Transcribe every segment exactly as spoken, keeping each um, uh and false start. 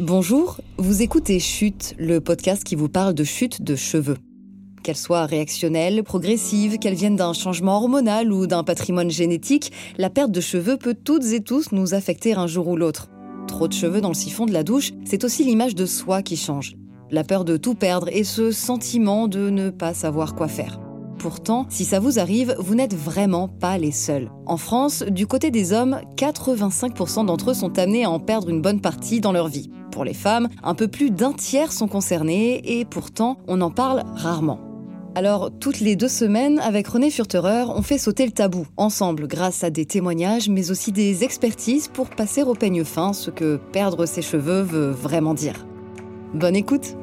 Bonjour, vous écoutez Chuuut(e), le podcast qui vous parle de chutes de cheveux. Qu'elles soient réactionnelles, progressives, qu'elles viennent d'un changement hormonal ou d'un patrimoine génétique, la perte de cheveux peut toutes et tous nous affecter un jour ou l'autre. Trop de cheveux dans le siphon de la douche, c'est aussi l'image de soi qui change. La peur de tout perdre et ce sentiment de ne pas savoir quoi faire. Pourtant, si ça vous arrive, vous n'êtes vraiment pas les seuls. En France, du côté des hommes, quatre-vingt-cinq pour cent d'entre eux sont amenés à en perdre une bonne partie dans leur vie. Pour les femmes, un peu plus d'un tiers sont concernés et pourtant, on en parle rarement. Alors, toutes les deux semaines, avec René Furterer, on fait sauter le tabou, ensemble, grâce à des témoignages, mais aussi des expertises pour passer au peigne fin ce que perdre ses cheveux veut vraiment dire. Bonne écoute!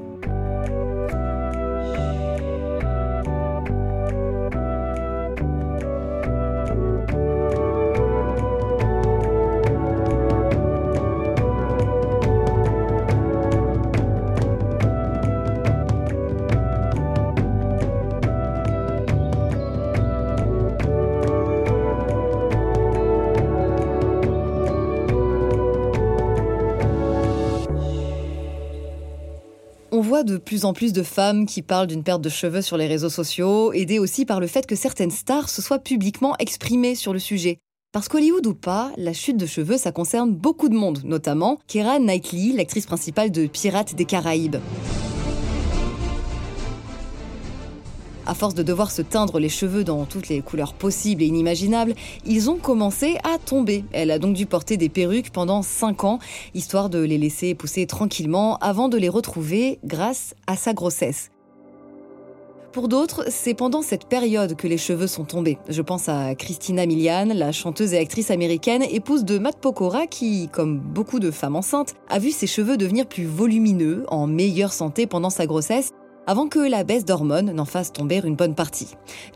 On voit de plus en plus de femmes qui parlent d'une perte de cheveux sur les réseaux sociaux, aidées aussi par le fait que certaines stars se soient publiquement exprimées sur le sujet. Parce qu'Hollywood ou pas, la chute de cheveux, ça concerne beaucoup de monde, notamment Keira Knightley, l'actrice principale de Pirates des Caraïbes. À force de devoir se teindre les cheveux dans toutes les couleurs possibles et inimaginables, ils ont commencé à tomber. Elle a donc dû porter des perruques pendant cinq ans, histoire de les laisser pousser tranquillement avant de les retrouver grâce à sa grossesse. Pour d'autres, c'est pendant cette période que les cheveux sont tombés. Je pense à Christina Milian, la chanteuse et actrice américaine, épouse de Matt Pokora qui, comme beaucoup de femmes enceintes, a vu ses cheveux devenir plus volumineux, en meilleure santé pendant sa grossesse, avant que la baisse d'hormones n'en fasse tomber une bonne partie.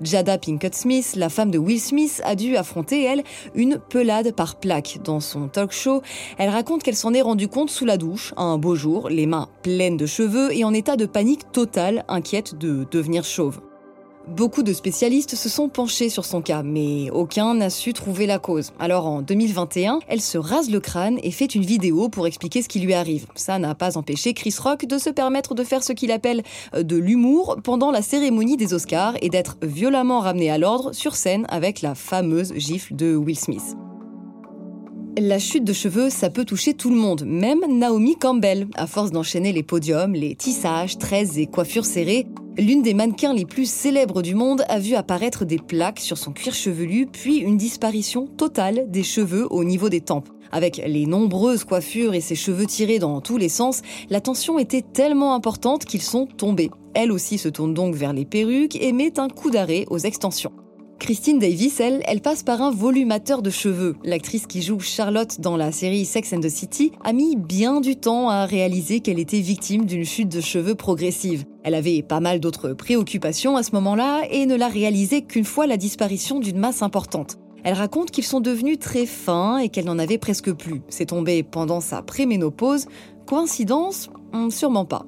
Jada Pinkett-Smith, la femme de Will Smith, a dû affronter, elle, une pelade par plaque. Dans son talk show, elle raconte qu'elle s'en est rendue compte sous la douche, un beau jour, les mains pleines de cheveux et en état de panique totale, inquiète de devenir chauve. Beaucoup de spécialistes se sont penchés sur son cas, mais aucun n'a su trouver la cause. Alors en deux mille vingt et un, elle se rase le crâne et fait une vidéo pour expliquer ce qui lui arrive. Ça n'a pas empêché Chris Rock de se permettre de faire ce qu'il appelle de l'humour pendant la cérémonie des Oscars et d'être violemment ramené à l'ordre sur scène avec la fameuse gifle de Will Smith. La chute de cheveux, ça peut toucher tout le monde, même Naomi Campbell. À force d'enchaîner les podiums, les tissages, tresses et coiffures serrées, l'une des mannequins les plus célèbres du monde a vu apparaître des plaques sur son cuir chevelu, puis une disparition totale des cheveux au niveau des tempes. Avec les nombreuses coiffures et ses cheveux tirés dans tous les sens, la tension était tellement importante qu'ils sont tombés. Elle aussi se tourne donc vers les perruques et met un coup d'arrêt aux extensions. Christine Davis, elle, elle passe par un volumateur de cheveux. L'actrice qui joue Charlotte dans la série Sex and the City a mis bien du temps à réaliser qu'elle était victime d'une chute de cheveux progressive. Elle avait pas mal d'autres préoccupations à ce moment-là et ne l'a réalisé qu'une fois la disparition d'une masse importante. Elle raconte qu'ils sont devenus très fins et qu'elle n'en avait presque plus. C'est tombé pendant sa préménopause. Coïncidence ? Sûrement pas.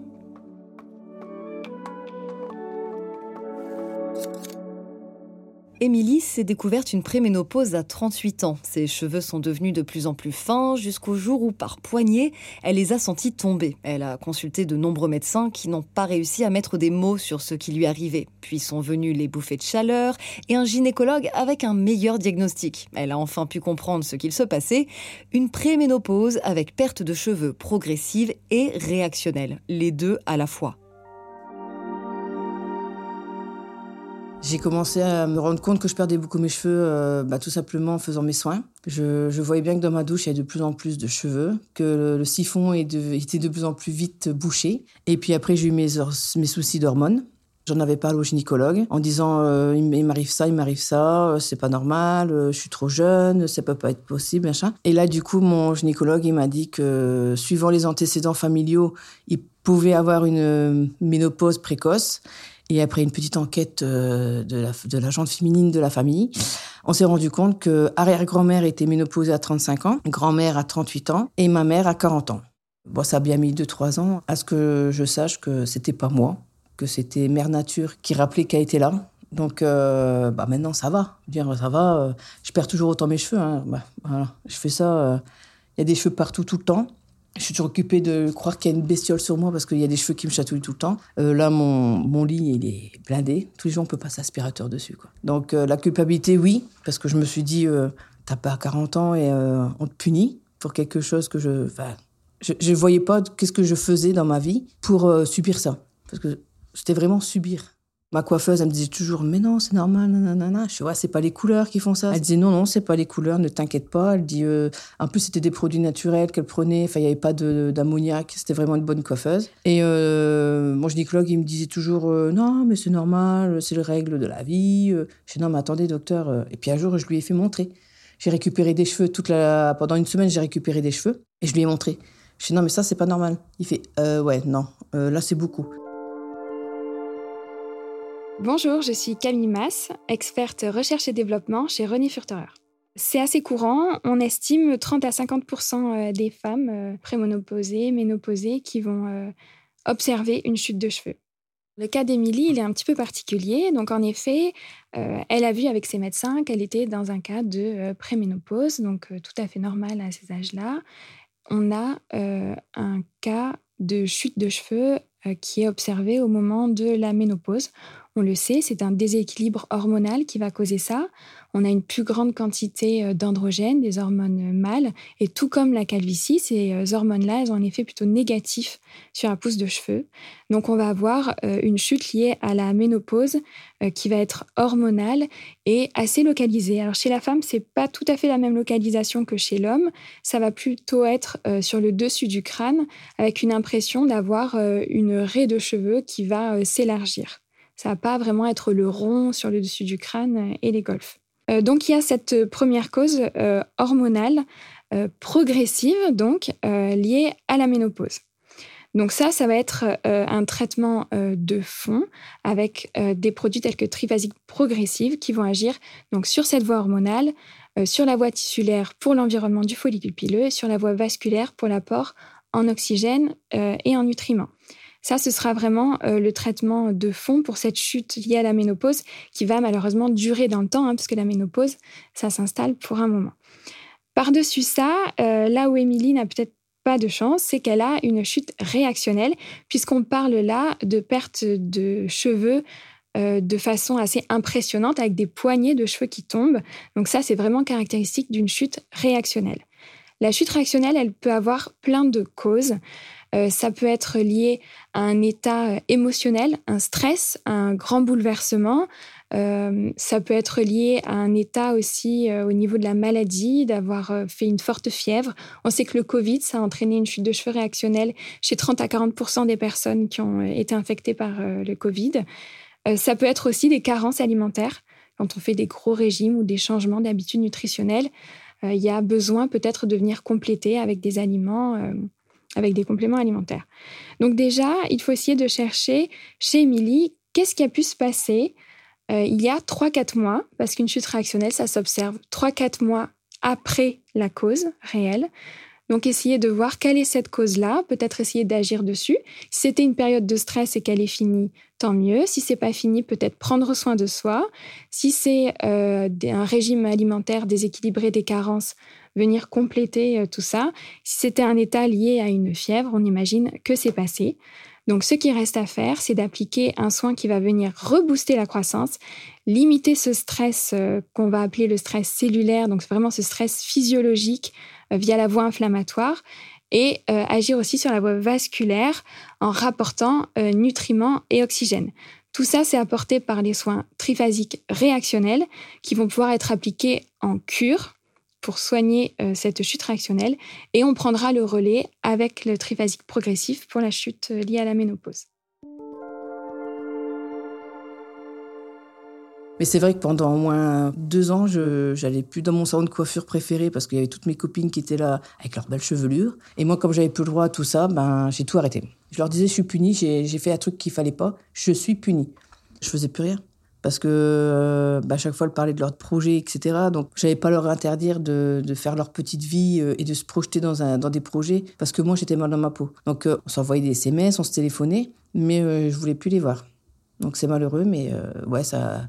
Émilie s'est découverte une préménopause à trente-huit ans. Ses cheveux sont devenus de plus en plus fins jusqu'au jour où, par poignée, elle les a sentis tomber. Elle a consulté de nombreux médecins qui n'ont pas réussi à mettre des mots sur ce qui lui arrivait. Puis sont venues les bouffées de chaleur et un gynécologue avec un meilleur diagnostic. Elle a enfin pu comprendre ce qu'il se passait. Une préménopause avec perte de cheveux progressive et réactionnelle, les deux à la fois. J'ai commencé à me rendre compte que je perdais beaucoup mes cheveux euh, bah, tout simplement en faisant mes soins. Je, je voyais bien que dans ma douche, il y avait de plus en plus de cheveux, que le, le siphon est de, était de plus en plus vite bouché. Et puis après, j'ai eu mes, mes soucis d'hormones. J'en avais parlé au gynécologue en disant euh, « il m'arrive ça, il m'arrive ça, euh, c'est pas normal, euh, je suis trop jeune, ça peut pas être possible, machin ». Et là, du coup, mon gynécologue, il m'a dit que suivant les antécédents familiaux, il pouvait avoir une euh, ménopause précoce. Et après une petite enquête de la, de la gente féminine de la famille, on s'est rendu compte que arrière-grand-mère était ménopausée à trente-cinq ans, grand-mère à trente-huit ans et ma mère à quarante ans. Bon, ça a bien mis deux trois ans à ce que je sache que c'était pas moi, que c'était Mère Nature qui rappelait qu'elle était là. Donc euh, bah maintenant ça va, bien ça va. Euh, je perds toujours autant mes cheveux. Hein. Bah, voilà, je fais ça. Il euh, y a des cheveux partout tout le temps. Je suis toujours occupée de croire qu'il y a une bestiole sur moi parce qu'il y a des cheveux qui me chatouillent tout le temps. Euh, là, mon, mon lit, il est blindé. Tous les jours, on peut passer aspirateur dessus, quoi. Donc, euh, la culpabilité, oui, parce que je me suis dit, euh, t'as pas quarante ans et euh, on te punit pour quelque chose que je... Enfin, je ne voyais pas qu'est-ce que je faisais dans ma vie pour euh, subir ça. Parce que c'était vraiment subir. Ma coiffeuse, elle me disait toujours « Mais non, c'est normal, nanana. » Je dis « Ouais, c'est pas les couleurs qui font ça. » Elle disait « Non, non, c'est pas les couleurs, ne t'inquiète pas. » Elle dit euh... En plus, c'était des produits naturels qu'elle prenait. Enfin, il n'y avait pas de, d'ammoniac. C'était vraiment une bonne coiffeuse. Et euh, mon gynécologue, il me disait toujours euh, « Non, mais c'est normal, c'est les règles de la vie. » Je dis « Non, mais attendez, docteur. » Et puis un jour, je lui ai fait montrer. J'ai récupéré des cheveux toute la... Pendant une semaine, j'ai récupéré des cheveux et je lui ai montré. Je dis « Non, mais ça, c'est pas normal. » Il fait euh, « Ouais, non, euh, là, c'est beaucoup. » Bonjour, je suis Camille Mas, experte recherche et développement chez René Furterer. C'est assez courant, on estime trente à cinquante pour cent des femmes prémenopausées, ménopausées, qui vont observer une chute de cheveux. Le cas d'Émilie, il est un petit peu particulier. Donc en effet, elle a vu avec ses médecins qu'elle était dans un cas de préménopause, donc tout à fait normal à ces âges-là. On a un cas de chute de cheveux qui est observé au moment de la ménopause. On le sait, c'est un déséquilibre hormonal qui va causer ça. On a une plus grande quantité d'androgènes, des hormones mâles. Et tout comme la calvitie, ces hormones-là, elles ont un effet plutôt négatif sur la pousse de cheveux. Donc, on va avoir une chute liée à la ménopause qui va être hormonale et assez localisée. Alors, chez la femme, ce n'est pas tout à fait la même localisation que chez l'homme. Ça va plutôt être sur le dessus du crâne avec une impression d'avoir une raie de cheveux qui va s'élargir. Ça ne va pas vraiment être le rond sur le dessus du crâne et les golfes. Euh, donc, il y a cette première cause euh, hormonale euh, progressive, donc euh, liée à la ménopause. Donc ça, ça va être euh, un traitement euh, de fond avec euh, des produits tels que trivasic progressive qui vont agir donc, sur cette voie hormonale, euh, sur la voie tissulaire pour l'environnement du follicule pileux et sur la voie vasculaire pour l'apport en oxygène euh, et en nutriments. Ça, ce sera vraiment euh, le traitement de fond pour cette chute liée à la ménopause qui va malheureusement durer dans le temps, hein, parce que la ménopause, ça s'installe pour un moment. Par-dessus ça, euh, là où Émilie n'a peut-être pas de chance, c'est qu'elle a une chute réactionnelle, puisqu'on parle là de perte de cheveux euh, de façon assez impressionnante, avec des poignées de cheveux qui tombent. Donc ça, c'est vraiment caractéristique d'une chute réactionnelle. La chute réactionnelle, elle peut avoir plein de causes. Euh, ça peut être lié à un état émotionnel, un stress, un grand bouleversement. Euh, ça peut être lié à un état aussi euh, au niveau de la maladie, d'avoir euh, fait une forte fièvre. On sait que le Covid, ça a entraîné une chute de cheveux réactionnelle chez trente à quarante pour cent des personnes qui ont été infectées par euh, le Covid. Euh, ça peut être aussi des carences alimentaires, quand on fait des gros régimes ou des changements d'habitudes nutritionnelles. Il euh, y a besoin peut-être de venir compléter avec des aliments... Euh, avec des compléments alimentaires. Donc déjà, il faut essayer de chercher chez Émilie qu'est-ce qui a pu se passer euh, il y a trois à quatre mois, parce qu'une chute réactionnelle, ça s'observe trois à quatre mois après la cause réelle. Donc essayer de voir quelle est cette cause-là, peut-être essayer d'agir dessus. Si c'était une période de stress et qu'elle est finie, tant mieux. Si c'est pas fini, peut-être prendre soin de soi. Si c'est euh, un régime alimentaire déséquilibré, des carences, venir compléter tout ça. Si c'était un état lié à une fièvre, on imagine que c'est passé. Donc, ce qui reste à faire, c'est d'appliquer un soin qui va venir rebooster la croissance, limiter ce stress euh, qu'on va appeler le stress cellulaire, donc c'est vraiment ce stress physiologique euh, via la voie inflammatoire, et euh, agir aussi sur la voie vasculaire en rapportant euh, nutriments et oxygène. Tout ça, c'est apporté par les soins triphasiques réactionnels qui vont pouvoir être appliqués en cure, pour soigner euh, cette chute réactionnelle et on prendra le relais avec le triphasique progressif pour la chute euh, liée à la ménopause. Mais c'est vrai que pendant au moins deux ans, je n'allais plus dans mon salon de coiffure préféré parce qu'il y avait toutes mes copines qui étaient là avec leurs belles chevelures. Et moi, comme je n'avais plus le droit à tout ça, ben, j'ai tout arrêté. Je leur disais, je suis punie, j'ai, j'ai fait un truc qu'il ne fallait pas, je suis punie. Je ne faisais plus rien. Parce que euh, bah, à chaque fois, elles parlaient de leur projet, et cetera. Donc, je n'allais pas leur interdire de, de faire leur petite vie euh, et de se projeter dans, un, dans des projets, parce que moi, j'étais mal dans ma peau. Donc, euh, on s'envoyait des S M S, on se téléphonait, mais euh, je ne voulais plus les voir. Donc, c'est malheureux, mais euh, ouais, ça,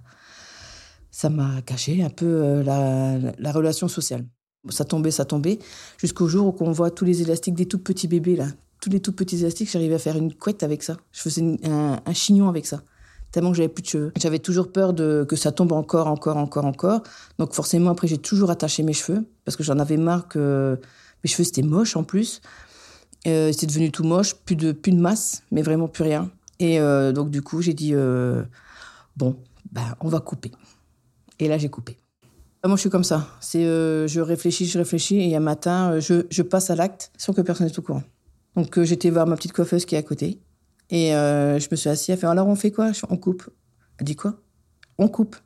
ça m'a caché un peu euh, la, la relation sociale. Ça tombait, ça tombait, jusqu'au jour où on voit tous les élastiques des tout petits bébés, là. Tous les tout petits élastiques, j'arrivais à faire une couette avec ça. Je faisais une, un, un chignon avec ça, tellement que j'avais plus de cheveux. J'avais toujours peur de, que ça tombe encore, encore, encore, encore. Donc forcément, après, j'ai toujours attaché mes cheveux, parce que j'en avais marre que mes cheveux, c'était moche en plus. Euh, c'était devenu tout moche, plus de, plus de masse, mais vraiment plus rien. Et euh, donc du coup, j'ai dit, euh, bon, bah, on va couper. Et là, j'ai coupé. Moi, je suis comme ça. C'est, euh, je réfléchis, je réfléchis, et un matin, je, je passe à l'acte sans que personne soit au courant. Donc, euh, j'étais voir ma petite coiffeuse qui est à côté, et euh, je me suis assise, elle fait « Alors, on fait quoi ?» Je fais « On coupe. » Elle dit « Quoi ?»« On coupe. »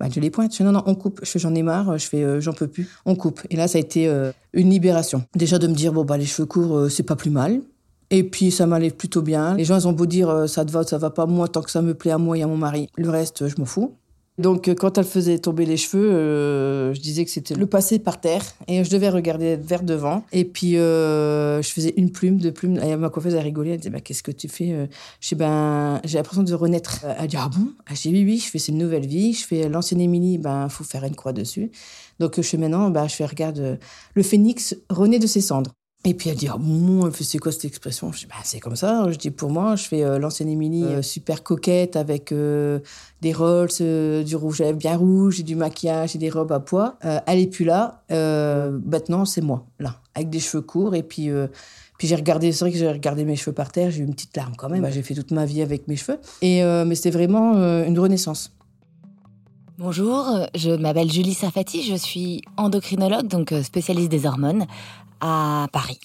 Bah, je les pointe. Je fais « Non, non, on coupe. » Je fais « J'en ai marre. » Je fais euh, « J'en peux plus. » On coupe. Et là, ça a été euh, une libération. Déjà, de me dire « Bon, bah, les cheveux courts, euh, c'est pas plus mal. » Et puis, ça m'allait plutôt bien. Les gens, ils ont beau dire euh, « Ça te va ou ça va pas, moi, tant que ça me plaît à moi et à mon mari. » Le reste, euh, je m'en fous. Donc, quand elle faisait tomber les cheveux, euh, je disais que c'était le passé par terre. Et je devais regarder vers devant. Et puis, euh, je faisais une plume, deux plumes. Et ma coiffeuse, elle rigolait. Elle disait, bah, qu'est-ce que tu fais ? Je dis, ben, j'ai l'impression de renaître. Elle dit, ah bon ? Je dis, oui, oui, je fais cette nouvelle vie. Je fais l'ancienne Émilie, ben, il faut faire une croix dessus. Donc, je fais maintenant, ben, je fais, regarde, le phénix renaît de ses cendres. Et puis elle dit, ah bon, c'est quoi cette expression ? Je dis, bah, c'est comme ça. Je dis, pour moi, je fais euh, l'ancienne Émilie euh, super coquette avec euh, des rolls, euh, du rouge à lèvres bien rouge, et du maquillage et des robes à pois. Euh, elle n'est plus là. Euh, maintenant, c'est moi, là, avec des cheveux courts. Et puis, euh, puis j'ai regardé, c'est vrai que j'ai regardé mes cheveux par terre. J'ai eu une petite larme quand même. Bah, j'ai fait toute ma vie avec mes cheveux. Et, euh, mais c'était vraiment euh, une renaissance. Bonjour, je m'appelle Julie Safati. Je suis endocrinologue, donc spécialiste des hormones. À Paris.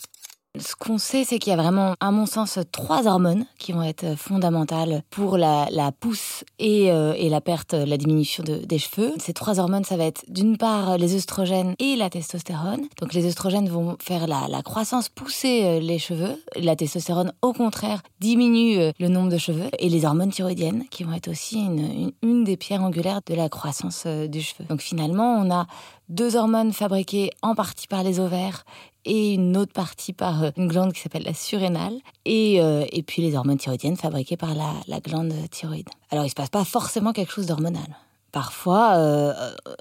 Ce qu'on sait, c'est qu'il y a vraiment, à mon sens, trois hormones qui vont être fondamentales pour la, la pousse et, euh, et la perte, la diminution de, des cheveux. Ces trois hormones, ça va être d'une part les œstrogènes et la testostérone. Donc les œstrogènes vont faire la, la croissance, pousser les cheveux. La testostérone, au contraire, diminue le nombre de cheveux. Et les hormones thyroïdiennes, qui vont être aussi une, une, une des pierres angulaires de la croissance du cheveu. Donc finalement, on a deux hormones fabriquées en partie par les ovaires et une autre partie par une glande qui s'appelle la surrénale, et, euh, et puis les hormones thyroïdiennes fabriquées par la, la glande thyroïde. Alors, il ne se passe pas forcément quelque chose d'hormonal. Parfois, euh,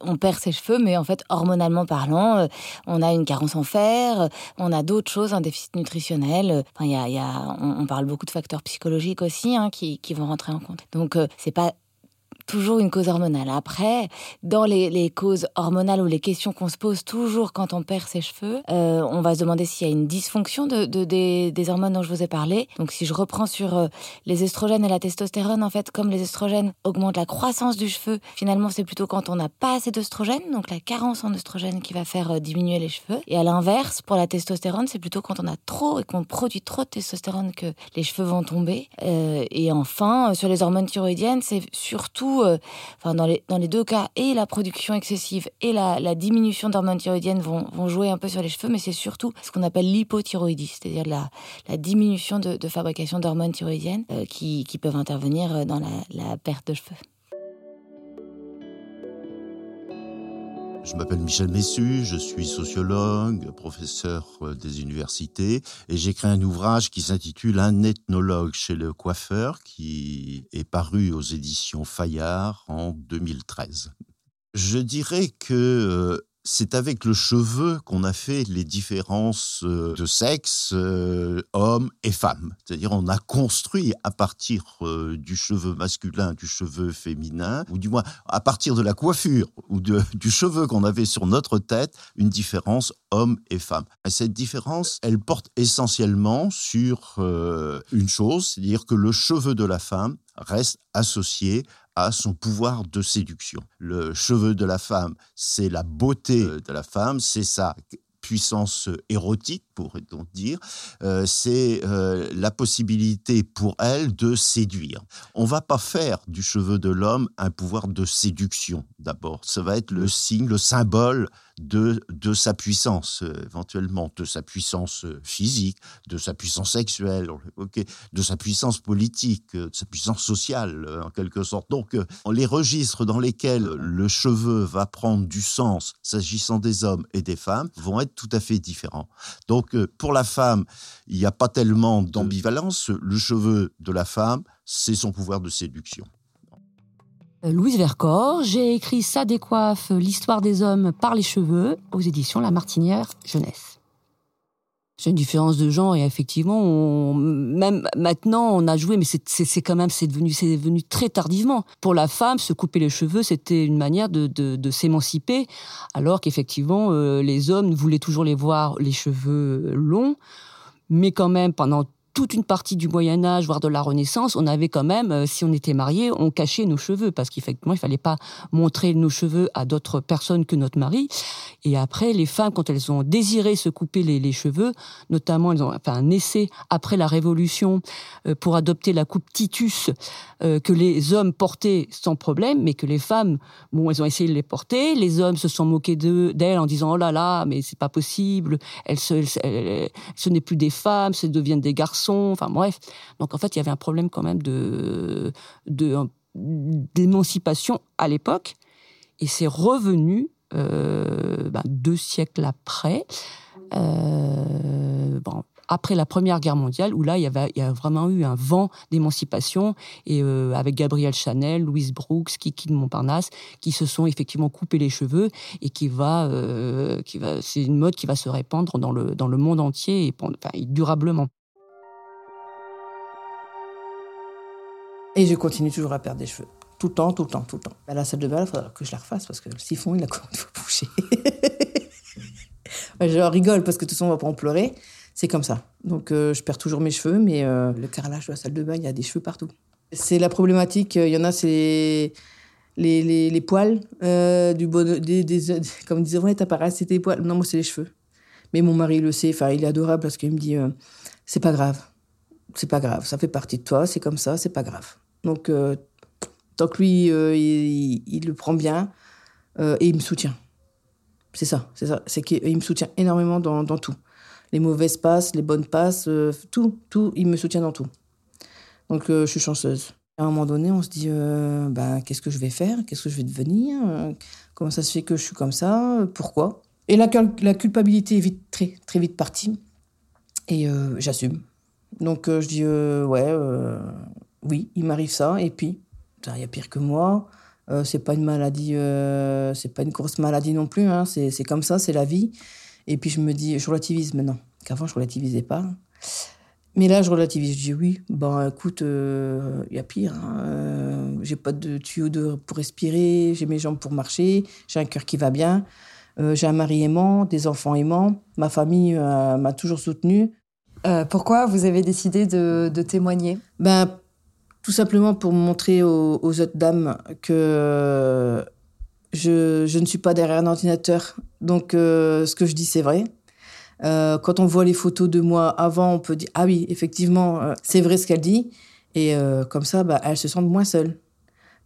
on perd ses cheveux, mais en fait, hormonalement parlant, euh, on a une carence en fer, on a d'autres choses, un déficit nutritionnel. Enfin, y a, y a, on, on parle beaucoup de facteurs psychologiques aussi hein, qui, qui vont rentrer en compte. Donc, euh, c'est pas toujours une cause hormonale. Après, dans les, les causes hormonales ou les questions qu'on se pose toujours quand on perd ses cheveux, euh, on va se demander s'il y a une dysfonction de, de, des, des hormones dont je vous ai parlé. Donc, si je reprends sur euh, les œstrogènes et la testostérone, en fait, comme les œstrogènes augmentent la croissance du cheveu, finalement, c'est plutôt quand on n'a pas assez d'œstrogènes, donc la carence en œstrogènes qui va faire euh, diminuer les cheveux. Et à l'inverse, pour la testostérone, c'est plutôt quand on a trop et qu'on produit trop de testostérone que les cheveux vont tomber. Euh, et enfin, euh, sur les hormones thyroïdiennes, c'est surtout Enfin, dans, les, dans les deux cas, et la production excessive et la, la diminution d'hormones thyroïdiennes vont, vont jouer un peu sur les cheveux, mais c'est surtout ce qu'on appelle l'hypothyroïdie, c'est-à-dire la, la diminution de, de fabrication d'hormones thyroïdiennes euh, qui, qui peuvent intervenir dans la, la perte de cheveux. Je m'appelle Michel Messu, je suis sociologue, professeur des universités, et j'ai écrit un ouvrage qui s'intitule « Un ethnologue chez le coiffeur » qui est paru aux éditions Fayard en deux mille treize. Je dirais que c'est avec le cheveu qu'on a fait les différences de sexe, hommes et femmes. C'est-à-dire on a construit à partir du cheveu masculin, du cheveu féminin, ou du moins à partir de la coiffure ou de, du cheveu qu'on avait sur notre tête, une différence hommes et femmes. Et cette différence, elle porte essentiellement sur euh, une chose, c'est-à-dire que le cheveu de la femme reste associé à son pouvoir de séduction. Le cheveu de la femme, c'est la beauté de la femme, c'est sa puissance érotique, pourrait-on dire, euh, c'est euh, la possibilité pour elle de séduire. On ne va pas faire du cheveu de l'homme un pouvoir de séduction, d'abord. Ça va être le signe, le symbole de, de sa puissance, euh, éventuellement, de sa puissance physique, de sa puissance sexuelle, okay, de sa puissance politique, de sa puissance sociale, euh, en quelque sorte. Donc, euh, les registres dans lesquels le cheveu va prendre du sens, s'agissant des hommes et des femmes, vont être tout à fait différents. Donc, Donc, pour la femme, il n'y a pas tellement d'ambivalence. Le cheveu de la femme, c'est son pouvoir de séduction. Louise Vercors. J'ai écrit « Ça décoiffe, l'histoire des hommes par les cheveux » aux éditions La Martinière Jeunesse. C'est une différence de genre et effectivement, on, même maintenant, on a joué, mais c'est, c'est, c'est quand même c'est devenu, c'est devenu très tardivement. Pour la femme, se couper les cheveux, c'était une manière de, de, de s'émanciper, alors qu'effectivement, euh, les hommes voulaient toujours les voir les cheveux longs, mais quand même, pendant toute une partie du Moyen-Âge, voire de la Renaissance, on avait quand même, si on était mariés, on cachait nos cheveux, parce qu'effectivement, il fallait pas montrer nos cheveux à d'autres personnes que notre mari. Et après, les femmes, quand elles ont désiré se couper les, les cheveux, notamment, elles ont fait un essai après la Révolution euh, pour adopter la coupe Titus, euh, que les hommes portaient sans problème, mais que les femmes, bon, elles ont essayé de les porter, les hommes se sont moqués d'eux, d'elles en disant « Oh là là, mais c'est pas possible, elles se, elles, elles, ce n'est plus des femmes, ce deviennent des garçons. » Enfin bref, donc en fait il y avait un problème quand même de, de d'émancipation à l'époque, et c'est revenu euh, ben, deux siècles après, euh, bon, après la Première Guerre mondiale, où là il y avait il y a vraiment eu un vent d'émancipation, et euh, avec Gabrielle Chanel, Louise Brooks, Kiki de Montparnasse, qui se sont effectivement coupés les cheveux et qui va euh, qui va c'est une mode qui va se répandre dans le dans le monde entier, et enfin, durablement. Et je continue toujours à perdre des cheveux. Tout le temps, tout le temps, tout le temps. À la salle de bain, il faudra que je la refasse, parce que le siphon, il a quand même bouché. Je rigole, parce que de toute façon, on va pas en pleurer. C'est comme ça. Donc, euh, je perds toujours mes cheveux, mais euh, le carrelage de la salle de bain, il y a des cheveux partout. C'est la problématique. Il y en a, c'est les, les, les poils. Euh, du bon, des, des, comme on disait, ouais, t'as pas rasé, c'était les poils. Non, moi, c'est les cheveux. Mais mon mari le sait. Enfin, il est adorable, parce qu'il me dit euh, c'est pas grave. C'est pas grave. Ça fait partie de toi. C'est comme ça. C'est pas grave. Donc, euh, tant que lui, euh, il, il, il le prend bien, euh, et il me soutient. C'est ça, c'est ça. C'est qu'il me soutient énormément dans, dans tout. Les mauvaises passes, les bonnes passes, euh, tout, tout, il me soutient dans tout. Donc, euh, je suis chanceuse. À un moment donné, on se dit, euh, ben, qu'est-ce que je vais faire ? Qu'est-ce que je vais devenir ? Comment ça se fait que je suis comme ça ? Pourquoi ? Et la, la culpabilité est vite, très, très vite partie. Et euh, j'assume. Donc, euh, je dis, euh, ouais... Euh, oui, il m'arrive ça, et puis, il y a pire que moi, euh, c'est pas une maladie, euh, c'est pas une grosse maladie non plus, hein. c'est, c'est comme ça, c'est la vie. Et puis je me dis, je relativise maintenant, qu'avant je relativisais pas. Mais là, je relativise, je dis oui, ben écoute, il euh, y a pire, hein. euh, j'ai pas de tuyau de, pour respirer, j'ai mes jambes pour marcher, j'ai un cœur qui va bien, euh, j'ai un mari aimant, des enfants aimants, ma famille euh, m'a toujours soutenue. Euh, pourquoi vous avez décidé de, de témoigner ? Ben, tout simplement pour montrer aux, aux autres dames que je, je ne suis pas derrière un ordinateur. Donc, euh, ce que je dis, c'est vrai. Euh, quand on voit les photos de moi avant, on peut dire « Ah oui, effectivement, euh, c'est vrai ce qu'elle dit. » Et euh, comme ça, bah, elles se sentent moins seules.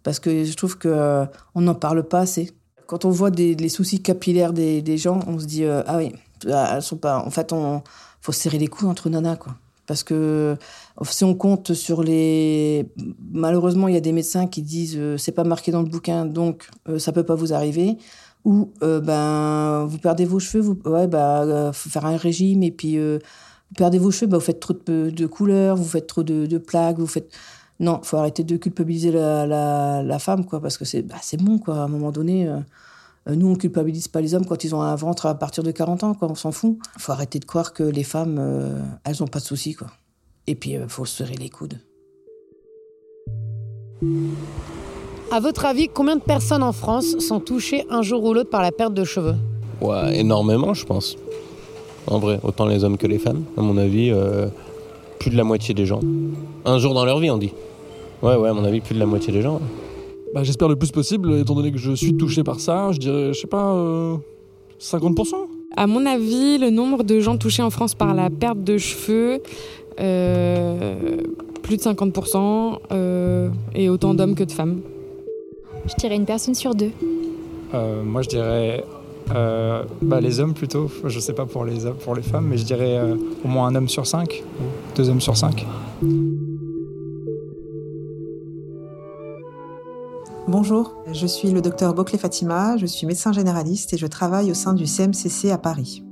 Parce que je trouve qu'on euh, n'en parle pas assez. Quand on voit des, les soucis capillaires des, des gens, on se dit euh, « Ah oui, elles sont pas... » En fait, il faut serrer les coudes entre nanas, quoi. Parce que si on compte sur les... Malheureusement, il y a des médecins qui disent euh, « c'est pas marqué dans le bouquin, donc euh, ça peut pas vous arriver ». Ou euh, « ben, vous perdez vos cheveux, vous... ouais, bah, euh, faut faire un régime, et puis euh, vous perdez vos cheveux, bah, vous faites trop de, de couleurs, vous faites trop de, de plaques, vous faites... » Non, il faut arrêter de culpabiliser la, la, la femme, quoi, parce que c'est, bah, c'est bon, quoi, à un moment donné... Euh... Nous, on culpabilise pas les hommes quand ils ont un ventre à partir de quarante ans, quoi. On s'en fout. Il faut arrêter de croire que les femmes, euh, elles n'ont pas de soucis, quoi. Et puis, il euh, faut serrer les coudes. À votre avis, combien de personnes en France sont touchées un jour ou l'autre par la perte de cheveux ? Ouais, énormément, je pense. En vrai, autant les hommes que les femmes. À mon avis, euh, plus de la moitié des gens. Un jour dans leur vie, on dit. Ouais, ouais, à mon avis, plus de la moitié des gens. Bah, j'espère le plus possible, étant donné que je suis touchée par ça, je dirais, je sais pas, euh, cinquante pour cent. À mon avis, le nombre de gens touchés en France par la perte de cheveux, euh, plus de cinquante pour cent, euh, et autant d'hommes que de femmes. Je dirais une personne sur deux. Euh, moi, je dirais euh, bah, les hommes plutôt, je sais pas pour les, pour les femmes, mais je dirais euh, au moins un homme sur cinq, deux hommes sur cinq. Bonjour, je suis le docteur Boclet-Fatima, je suis médecin généraliste et je travaille au sein du C M C C à Paris.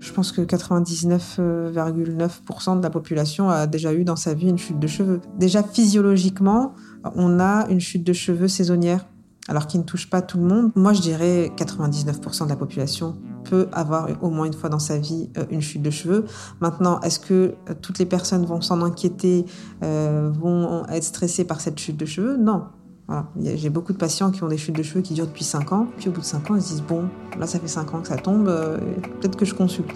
Je pense que quatre-vingt-dix-neuf virgule neuf pour cent de la population a déjà eu dans sa vie une chute de cheveux. Déjà physiologiquement, on a une chute de cheveux saisonnière, alors qui ne touche pas tout le monde. Moi, je dirais quatre-vingt-dix-neuf pour cent de la population peut avoir au moins une fois dans sa vie une chute de cheveux. Maintenant, est-ce que toutes les personnes vont s'en inquiéter, euh, vont être stressées par cette chute de cheveux ? Non. Voilà. J'ai beaucoup de patients qui ont des chutes de cheveux qui durent depuis cinq ans, puis au bout de cinq ans, ils se disent « Bon, là, ça fait cinq ans que ça tombe, euh, peut-être que je consulte. »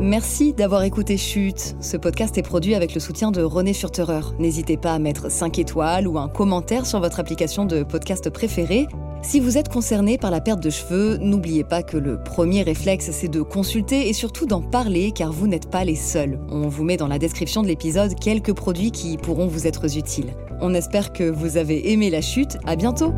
Merci d'avoir écouté Chuuut. Ce podcast est produit avec le soutien de René Furterer. N'hésitez pas à mettre cinq étoiles ou un commentaire sur votre application de podcast préférée. Si vous êtes concerné par la perte de cheveux, n'oubliez pas que le premier réflexe, c'est de consulter et surtout d'en parler, car vous n'êtes pas les seuls. On vous met dans la description de l'épisode quelques produits qui pourront vous être utiles. On espère que vous avez aimé la Chuuut. À bientôt.